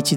いち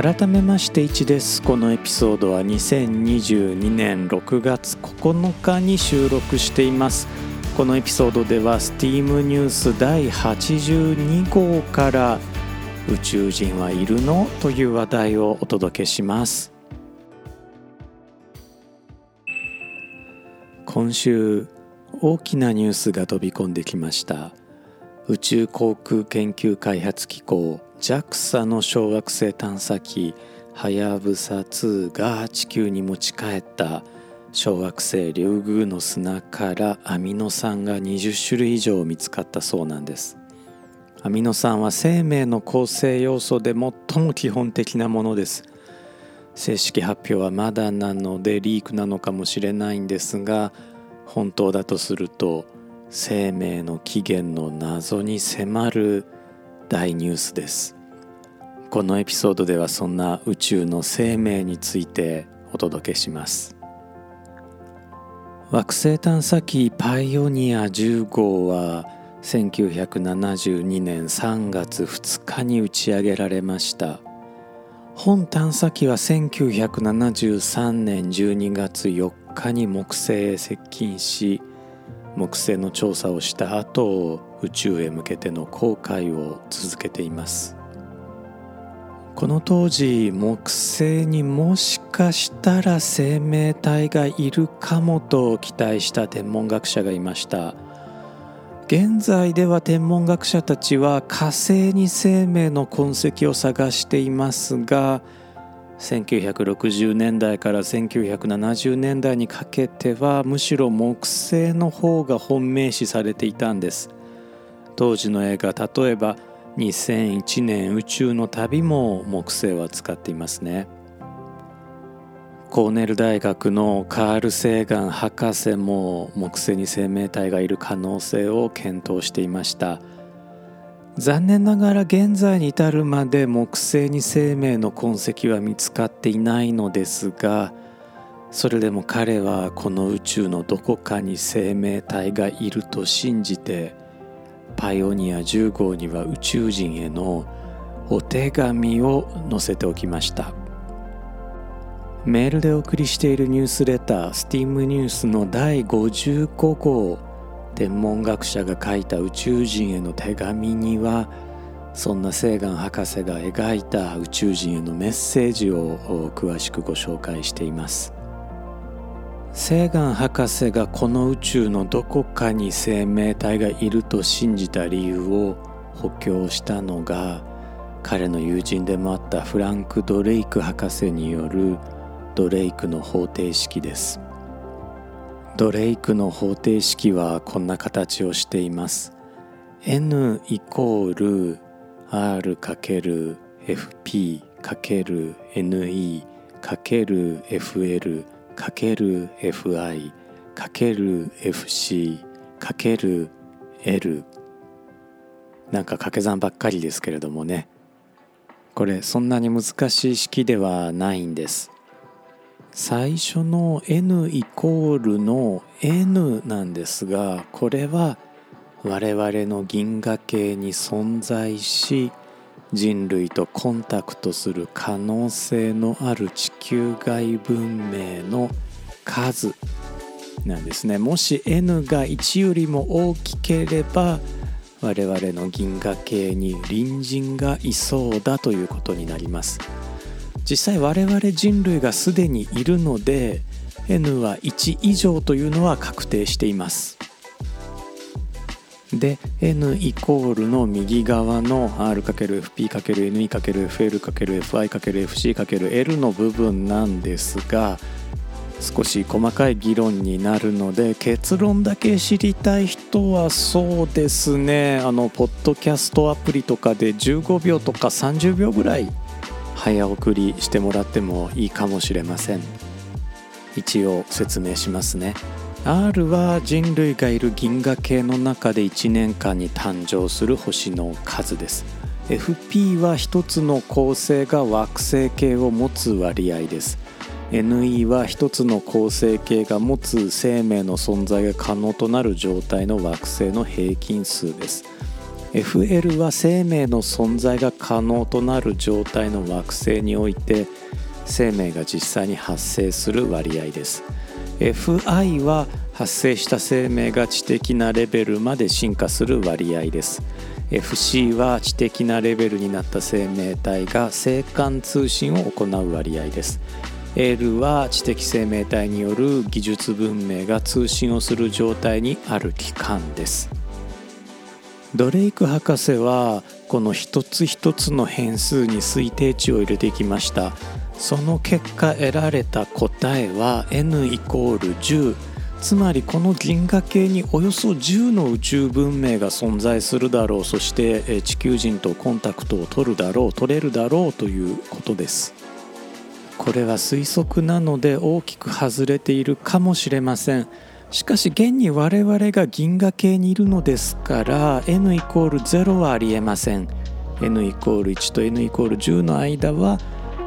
改めまして1です。このエピソードは2022年6月9日に収録しています。このエピソードでは STEAM ニュース第82号から宇宙人はいるの？という話題をお届けします。今週大きなニュースが飛び込んできました。宇宙航空研究開発機構JAXA の小惑星探査機はやぶさ2が地球に持ち帰った小惑星リュウグウの砂からアミノ酸が20種類以上見つかったそうなんです。アミノ酸は生命の構成要素で最も基本的なものです。正式発表はまだなのでリークなのかもしれないんですが、本当だとすると生命の起源の謎に迫る大ニュースです。このエピソードではそんな宇宙の生命についてお届けします。惑星探査機パイオニア10号は1972年3月2日に打ち上げられました。本探査機は1973年12月4日に木星へ接近し、木星の調査をした後、宇宙へ向けての航海を続けています。この当時、木星にもしかしたら生命体がいるかもと期待した天文学者がいました。現在では天文学者たちは火星に生命の痕跡を探していますが、1960年代から1970年代にかけてはむしろ木星の方が本命視されていたんです。当時の映画、例えば2001年宇宙の旅も木星は使っていますね。コーネル大学のカール・セーガン博士も木星に生命体がいる可能性を検討していました。残念ながら現在に至るまで木星に生命の痕跡は見つかっていないのですが、それでも彼はこの宇宙のどこかに生命体がいると信じて、パイオニア10号には宇宙人へのお手紙を載せておきました。メールでお送りしているニュースレター STEAM ニュースの第55号、天文学者が書いた宇宙人への手紙には、そんなセーガン博士が描いた宇宙人へのメッセージを詳しくご紹介しています。セーガン博士がこの宇宙のどこかに生命体がいると信じた理由を補強したのが、彼の友人でもあったフランク・ドレイク博士によるドレイクの方程式です。ドレイクの方程式はこんな形をしています。N イコール R かける FP かける NE かける FL かける FI かける FC かける L。なんか掛け算ばっかりですけれどもね。これそんなに難しい式ではないんです。最初の n イコールの n なんですが、これは我々の銀河系に存在し、人類とコンタクトする可能性のある地球外文明の数なんですね。もし n が1よりも大きければ、我々の銀河系に隣人がいそうだということになります。実際我々人類がすでにいるので、 N は1以上というのは確定しています。で、 N イコールの右側の R×FP×NE×FL×FI×FC×L の部分なんですが、少し細かい議論になるので、結論だけ知りたい人はそうですね、ポッドキャストアプリとかで15秒とか30秒ぐらい早送りしてもらってもいいかもしれません。一応説明しますね。 R は人類がいる銀河系の中で1年間に誕生する星の数です。 FP は一つの恒星が惑星系を持つ割合です。NE は一つの恒星系が持つ生命の存在が可能となる状態の惑星の平均数です。 FL は生命の存在が可能となる状態の惑星において生命が実際に発生する割合です。 FI は発生した生命が知的なレベルまで進化する割合です。 FC は知的なレベルになった生命体が星間通信を行う割合です。L は知的生命体による技術文明が通信をする状態にある期間です。ドレイク博士はこの一つ一つの変数に推定値を入れてきました。その結果得られた答えは N=10、 つまりこの銀河系におよそ10の宇宙文明が存在するだろう、そして地球人とコンタクトを取れるだろうということです。これは推測なので大きく外れているかもしれません。しかし現に我々が銀河系にいるのですから N=0 はありえません。 N=1 と N=10 の間は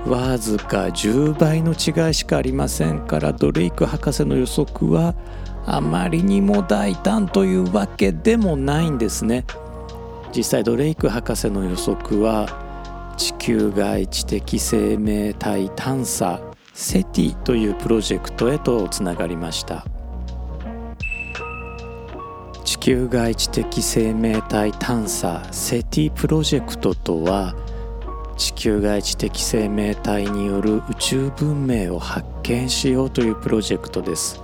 わずか10倍の違いしかありませんから、ドレイク博士の予測はあまりにも大胆というわけでもないんですね。実際ドレイク博士の予測は地球外知的生命体探査セティというプロジェクトへとつながりました。地球外知的生命体探査セティプロジェクトとは、地球外知的生命体による宇宙文明を発見しようというプロジェクトです。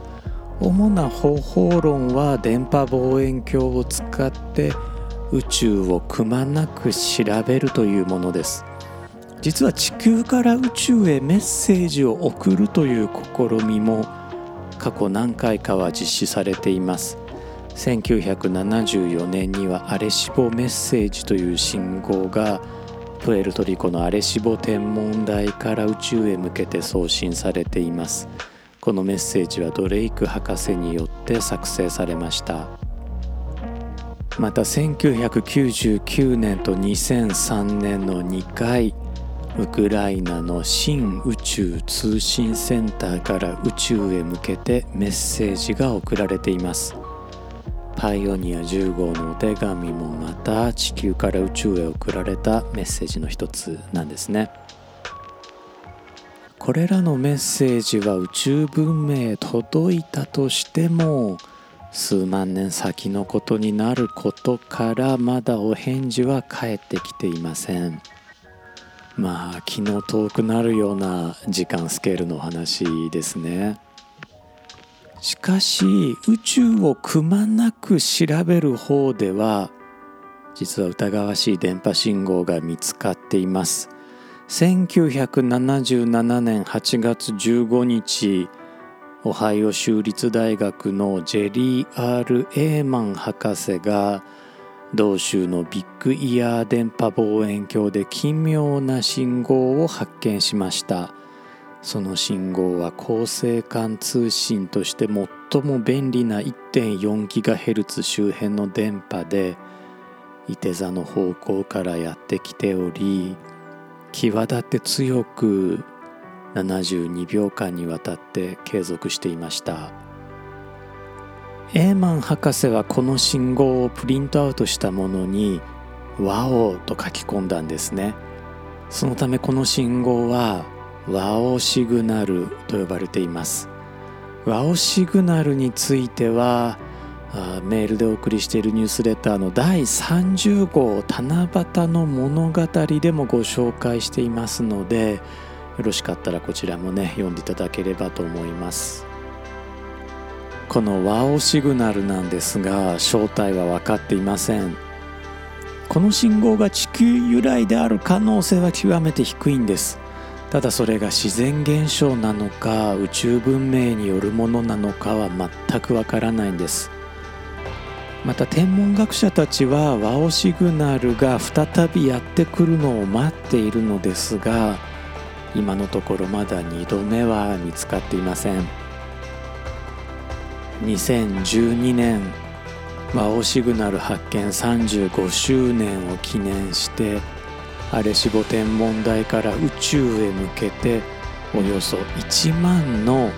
主な方法論は電波望遠鏡を使って宇宙をくまなく調べるというものです。実は地球から宇宙へメッセージを送るという試みも過去何回かは実施されています。1974年にはアレシボメッセージという信号がプエルトリコのアレシボ天文台から宇宙へ向けて送信されています。このメッセージはドレイク博士によって作成されました。また1999年と2003年の2回、ウクライナの新宇宙通信センターから宇宙へ向けてメッセージが送られています。パイオニア10号のお手紙もまた地球から宇宙へ送られたメッセージの一つなんですね。これらのメッセージは宇宙文明へ届いたとしても数万年先のことになることから、まだお返事は返ってきていません。まあ気の遠くなるような時間スケールのお話ですね。しかし宇宙をくまなく調べる方では実は疑わしい電波信号が見つかっています。1977年8月15日オハイオ州立大学のジェリー・ R ・エーマン博士が同州のビッグイヤー電波望遠鏡で奇妙な信号を発見しました。その信号は恒星間通信として最も便利な 1.4GHz 周辺の電波でいて座の方向からやってきており、際立って強く72秒間にわたって継続していました。エーマン博士はこの信号をプリントアウトしたものにワオと書き込んだんですね。そのためこの信号はワオシグナルと呼ばれています。ワオシグナルについてはメールでお送りしているニュースレターの第30号七夕の物語でもご紹介していますので、よろしかったらこちらもね読んでいただければと思います。このワオシグナルなんですが、正体は分かっていません。この信号が地球由来である可能性は極めて低いんです。ただそれが自然現象なのか宇宙文明によるものなのかは全くわからないんです。また天文学者たちはワオシグナルが再びやってくるのを待っているのですが、今のところまだ2度目は見つかっていません。2012年ワオシグナル発見35周年を記念してアレシボ天文台から宇宙へ向けておよそ1万の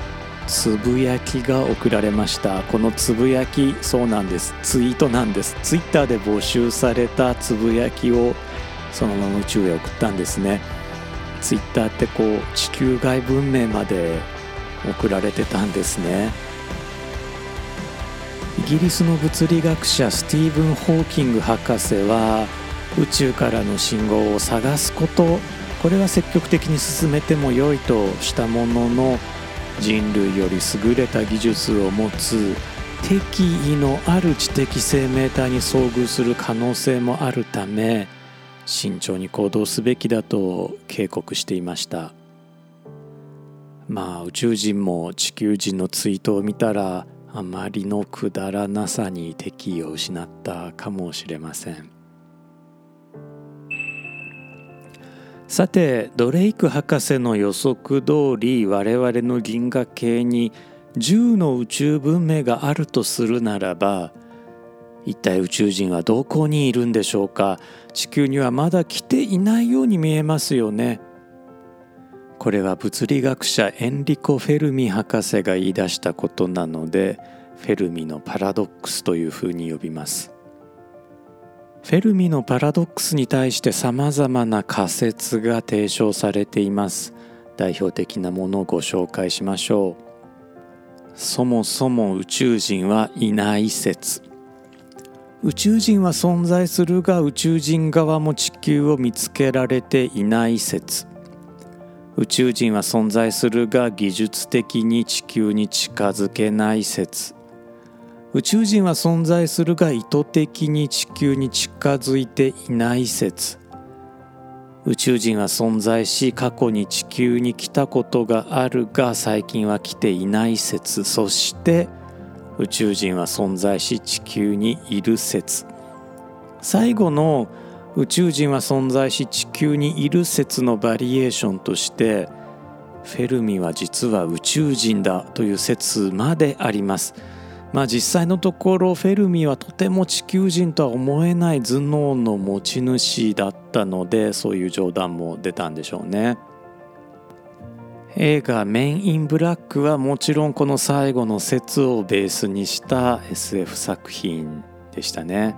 つぶやきが送られました。このつぶやき、そうなんです、ツイートなんです。ツイッターで募集されたつぶやきをそのまま宇宙へ送ったんですね。ツイッターってこう地球外文明まで送られてたんですね。イギリスの物理学者スティーブン・ホーキング博士は宇宙からの信号を探すこと、これは積極的に進めても良いとしたものの、人類より優れた技術を持つ敵意のある知的生命体に遭遇する可能性もあるため慎重に行動すべきだと警告していました。宇宙人も地球人のツイートを見たらあまりのくだらなさに敵意を失ったかもしれません。さて、ドレイク博士の予測通り我々の銀河系に10の宇宙文明があるとするならば、一体宇宙人はどこにいるんでしょうか。地球にはまだ来ていないように見えますよね。これは物理学者エンリコ・フェルミ博士が言い出したことなので、フェルミのパラドックスというふうに呼びます。フェルミのパラドックスに対してさまざまな仮説が提唱されています。代表的なものをご紹介しましょう。そもそも宇宙人はいない説。宇宙人は存在するが宇宙人側も地球を見つけられていない説。宇宙人は存在するが技術的に地球に近づけない説。宇宙人は存在するが意図的に地球に近づいていない説。宇宙人は存在し過去に地球に来たことがあるが最近は来ていない説。そして宇宙人は存在し地球にいる説。最後の宇宙人は存在し地球にいる説のバリエーションとして、フェルミは実は宇宙人だという説まであります。実際のところフェルミはとても地球人とは思えない頭脳の持ち主だったので、そういう冗談も出たんでしょうね。映画メン・イン・ブラックはもちろんこの最後の説をベースにした SF 作品でしたね。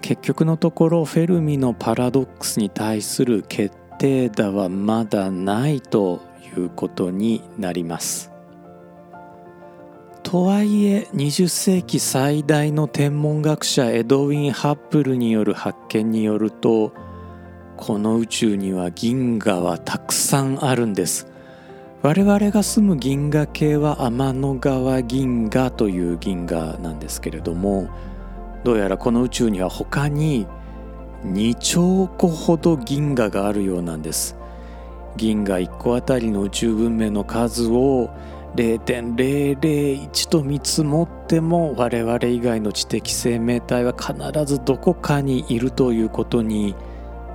結局のところフェルミのパラドックスに対する決定打はまだないということになります。とはいえ20世紀最大の天文学者エドウィン・ハッブルによる発見によると、この宇宙には銀河はたくさんあるんです。我々が住む銀河系は天の川銀河という銀河なんですけれども、どうやらこの宇宙には他に2兆個ほど銀河があるようなんです。銀河1個あたりの宇宙文明の数を0.001 と見積もっても、我々以外の知的生命体は必ずどこかにいるということに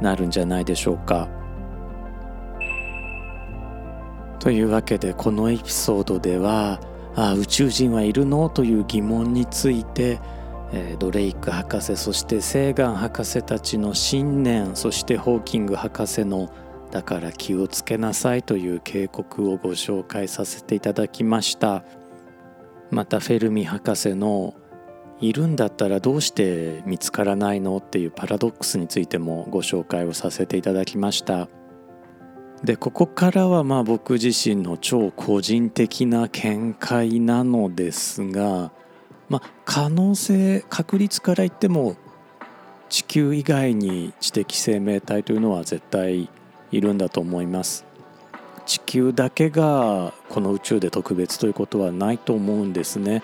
なるんじゃないでしょうか。というわけでこのエピソードでは、宇宙人はいるのという疑問について、ドレイク博士、そしてセーガン博士たちの信念、そしてホーキング博士のだから気をつけなさいという警告をご紹介させていただきました。またフェルミ博士のいるんだったらどうして見つからないのっていうパラドックスについてもご紹介をさせていただきました。でここからは僕自身の超個人的な見解なのですが、可能性、確率から言っても地球以外に知的生命体というのは絶対いるんだと思います。地球だけがこの宇宙で特別ということはないと思うんですね。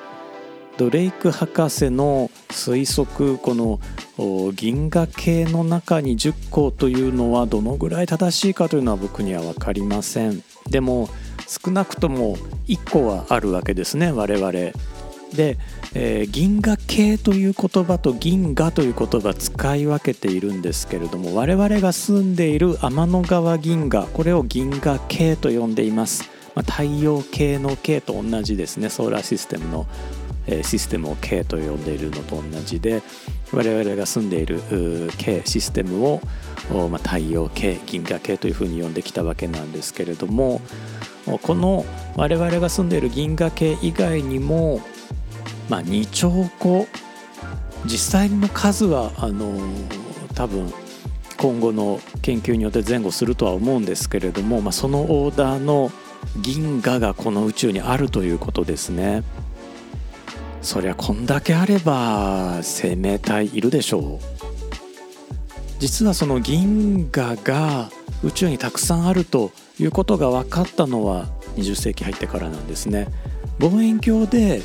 ドレイク博士の推測、この銀河系の中に10光というのはどのぐらい正しいかというのは僕には分かりません。でも少なくとも1個はあるわけですね、我々で。銀河系という言葉と銀河という言葉使い分けているんですけれども、我々が住んでいる天の川銀河、これを銀河系と呼んでいます。太陽系の系と同じですね。ソーラーシステムのシステムを系と呼んでいるのと同じで、我々が住んでいる系システムを太陽系、銀河系というふうに呼んできたわけなんですけれども、この我々が住んでいる銀河系以外にも、2兆個、実際の数は多分今後の研究によって前後するとは思うんですけれども、そのオーダーの銀河がこの宇宙にあるということですね。そりゃこんだけあれば生命体いるでしょう。実はその銀河が宇宙にたくさんあるということが分かったのは20世紀入ってからなんですね。望遠鏡で、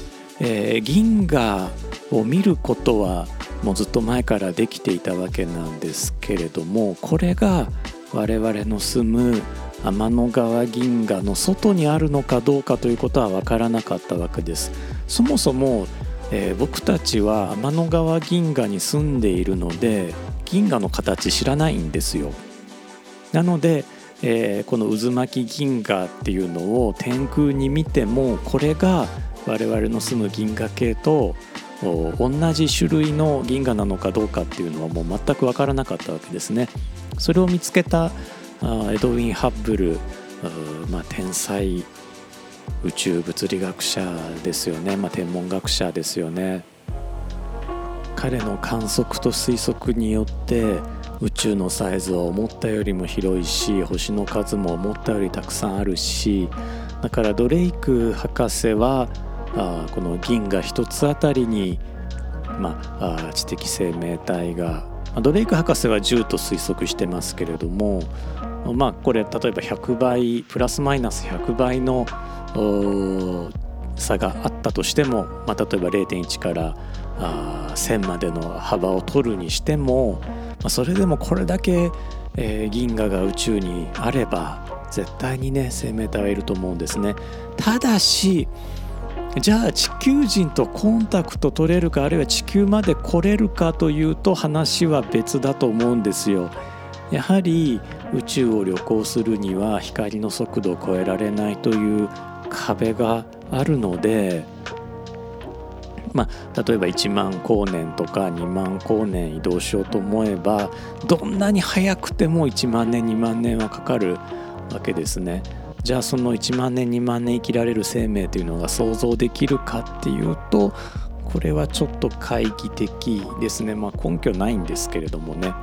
銀河を見ることはもうずっと前からできていたわけなんですけれども、これが我々の住む天の川銀河の外にあるのかどうかということは分からなかったわけです。そもそも、僕たちは天の川銀河に住んでいるので、銀河の形知らないんですよ。なので、この渦巻き銀河っていうのを天空に見ても、これが我々の住む銀河系と同じ種類の銀河なのかどうかっていうのはもう全く分からなかったわけですね。それを見つけたエドウィン・ハッブル、天才宇宙物理学者ですよね、天文学者ですよね。彼の観測と推測によって宇宙のサイズは思ったよりも広いし、星の数も思ったよりたくさんあるし、だからドレイク博士はこの銀河一つあたりに、知的生命体が、ドレイク博士は10と推測してますけれども、これ例えば100倍プラスマイナス100倍の差があったとしても、例えば 0.1 から1000までの幅を取るにしても、それでもこれだけ、銀河が宇宙にあれば絶対にね、生命体はいると思うんですね。ただし、じゃあ地球人とコンタクト取れるか、あるいは地球まで来れるかというと話は別だと思うんですよ。やはり宇宙を旅行するには光の速度を超えられないという壁があるので、例えば1万光年とか2万光年移動しようと思えば、どんなに早くても1万年2万年はかかるわけですね。じゃあその1万年2万年生きられる生命というのが想像できるかっていうと、これはちょっと懐疑的ですね。根拠ないんですけれどもね。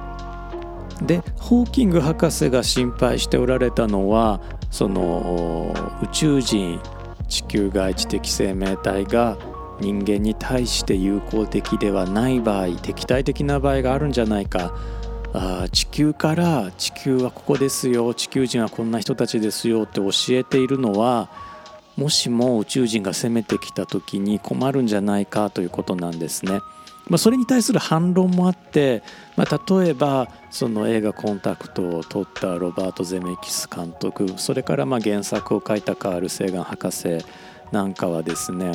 で、ホーキング博士が心配しておられたのは、その宇宙人、地球外知的生命体が人間に対して友好的ではない場合、敵対的な場合があるんじゃないか、地球から地球はここですよ、地球人はこんな人たちですよって教えているのは、もしも宇宙人が攻めてきた時に困るんじゃないかということなんですね。それに対する反論もあって、例えばその映画コンタクトを撮ったロバート・ゼメキス監督、それから原作を書いたカール・セーガン博士なんかはですね、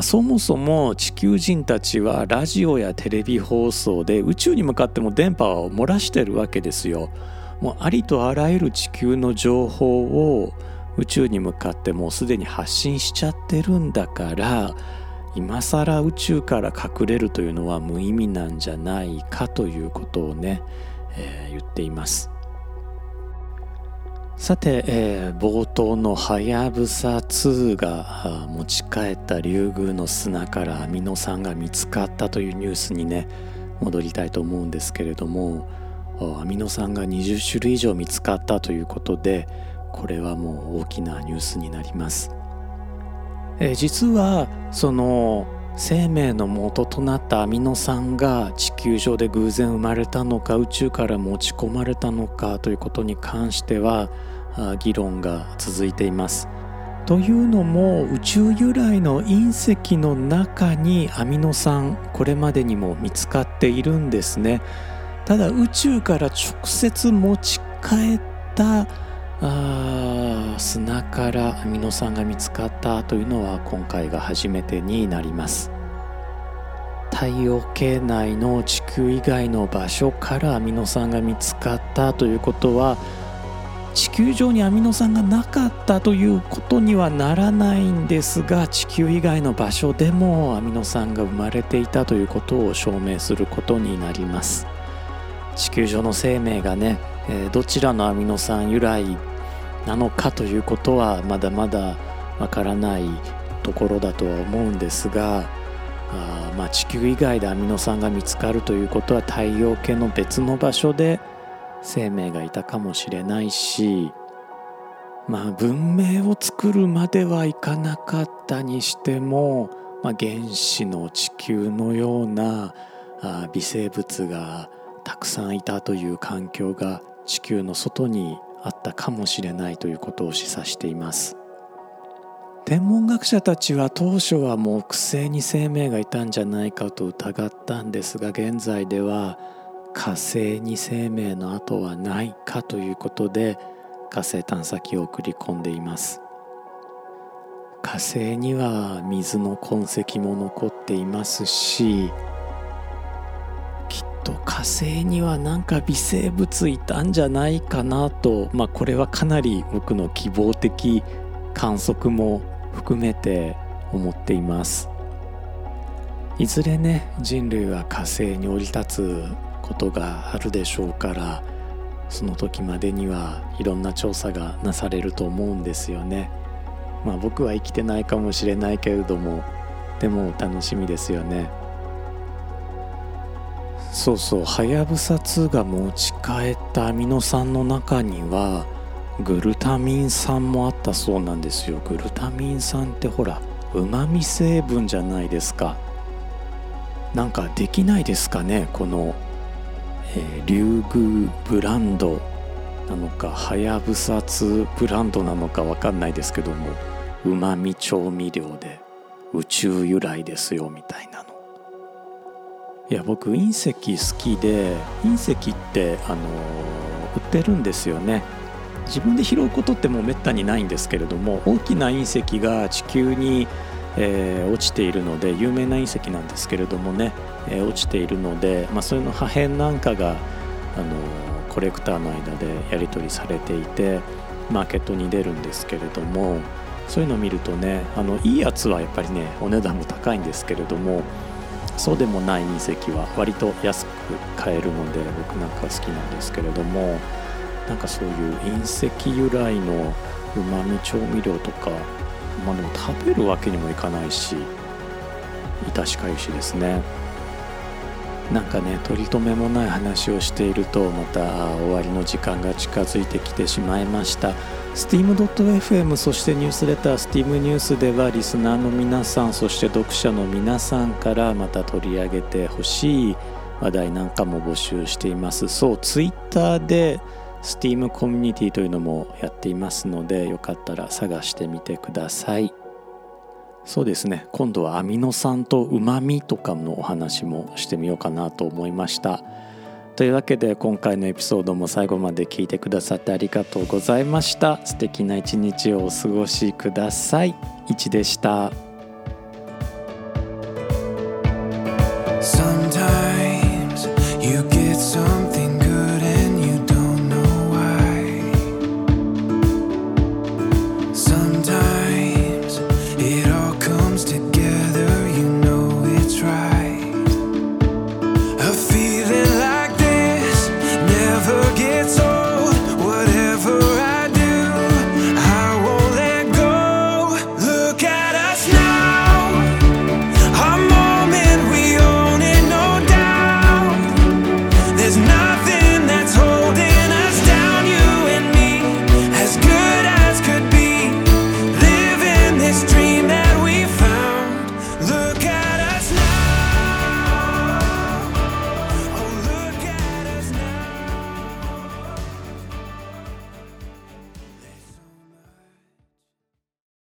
そもそも地球人たちはラジオやテレビ放送で宇宙に向かっても電波を漏らしてるわけですよ。ありとあらゆる地球の情報を宇宙に向かってもうすでに発信しちゃってるんだから、今更宇宙から隠れるというのは無意味なんじゃないかということをね、言っています。さて、冒頭のはやぶさ2が持ち帰った竜宮の砂からアミノ酸が見つかったというニュースにね、戻りたいと思うんですけれども、アミノ酸が20種類以上見つかったということで、これはもう大きなニュースになります。実はその生命の元となったアミノ酸が地球上で偶然生まれたのか、宇宙から持ち込まれたのかということに関しては議論が続いています。というのも、宇宙由来の隕石の中にアミノ酸、これまでにも見つかっているんですね。ただ宇宙から直接持ち帰った砂からアミノ酸が見つかったというのは今回が初めてになります。太陽系内の地球以外の場所からアミノ酸が見つかったということは、地球上にアミノ酸がなかったということにはならないんですが、地球以外の場所でもアミノ酸が生まれていたということを証明することになります。地球上の生命がね、どちらのアミノ酸由来なのかということはまだまだわからないところだとは思うんですが、地球以外でアミノ酸が見つかるということは、太陽系の別の場所で生命がいたかもしれないし、文明を作るまではいかなかったにしても、原始の地球のような微生物がたくさんいたという環境が地球の外にあったかもしれないということを示唆しています。天文学者たちは当初は木星に生命がいたんじゃないかと疑ったんですが、現在では火星に生命の跡はないかということで火星探査機を送り込んでいます。火星には水の痕跡も残っていますし、きっと火星にはなんか微生物いたんじゃないかなと、これはかなり僕の希望的観測も含めて思っています。いずれね、人類は火星に降り立つことがあるでしょうから、その時までにはいろんな調査がなされると思うんですよね。僕は生きてないかもしれないけれども、でも楽しみですよね。そうそう、はやぶさ2が持ち帰ったアミノ酸の中にはグルタミン酸もあったそうなんですよ。グルタミン酸ってほら、旨味成分じゃないですか。なんかできないですかね、この、リュウグウブランドなのかはやぶさ2ブランドなのかわかんないですけども、旨味調味料で宇宙由来ですよみたいなの。いや、僕隕石好きで、隕石って売ってるんですよね。自分で拾うことってもうめったにないんですけれども、大きな隕石が地球に、落ちているので、有名な隕石なんですけれどもね、落ちているので、それの破片なんかが、コレクターの間でやり取りされていてマーケットに出るんですけれども、そういうのを見るとね、いいやつはやっぱりねお値段も高いんですけれども、そうでもない隕石は割と安く買えるので僕なんか好きなんですけれども、なんかそういう隕石由来のうまみ調味料とか、でも食べるわけにもいかないし、致し方知れずですね。なんかね、取り留めもない話をしているとまた終わりの時間が近づいてきてしまいました。 steam.fm、 そしてニュースレター steam ニュースではリスナーの皆さん、そして読者の皆さんからまた取り上げてほしい話題なんかも募集しています。そう、ツイッターでSTEAM コミュニティというのもやっていますので、よかったら探してみてください。そうですね、今度はアミノ酸とうまみとかのお話もしてみようかなと思いました。というわけで今回のエピソードも最後まで聞いてくださってありがとうございました。素敵な一日をお過ごしください。いちでした。